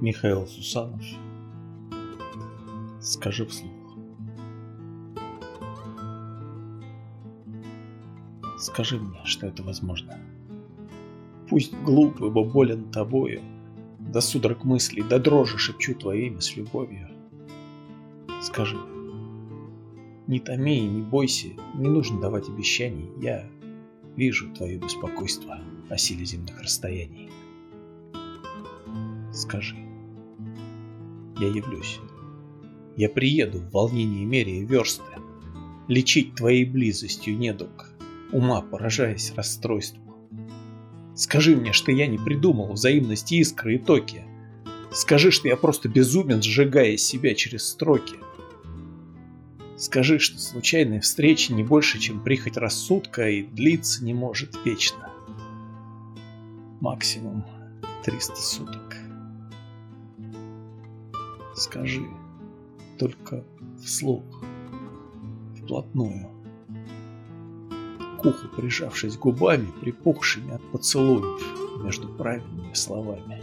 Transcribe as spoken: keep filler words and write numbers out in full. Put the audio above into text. Михаил Сусанов. Скажи вслух. Скажи мне, что это возможно. Пусть глуп, ибо болен тобою, до судорог мыслей, до дрожи шепчу твое имя с любовью. Скажи. Не томи, не бойся, не нужно давать обещаний. Я вижу твое беспокойство о силе земных расстояний. Скажи. Я явлюсь. Я приеду в волнении мере и версты, лечить твоей близостью недуг, ума поражаясь расстройству. Скажи мне, что я не придумал взаимности искры и токи. Скажи, что я просто безумен, сжигая себя через строки. Скажи, что случайная встреча не больше, чем прихоть рассудка, и длиться не может вечно. Максимум триста суток. Скажи, только вслух, вплотную, к уху прижавшись губами, припухшими от поцелуев между правильными словами.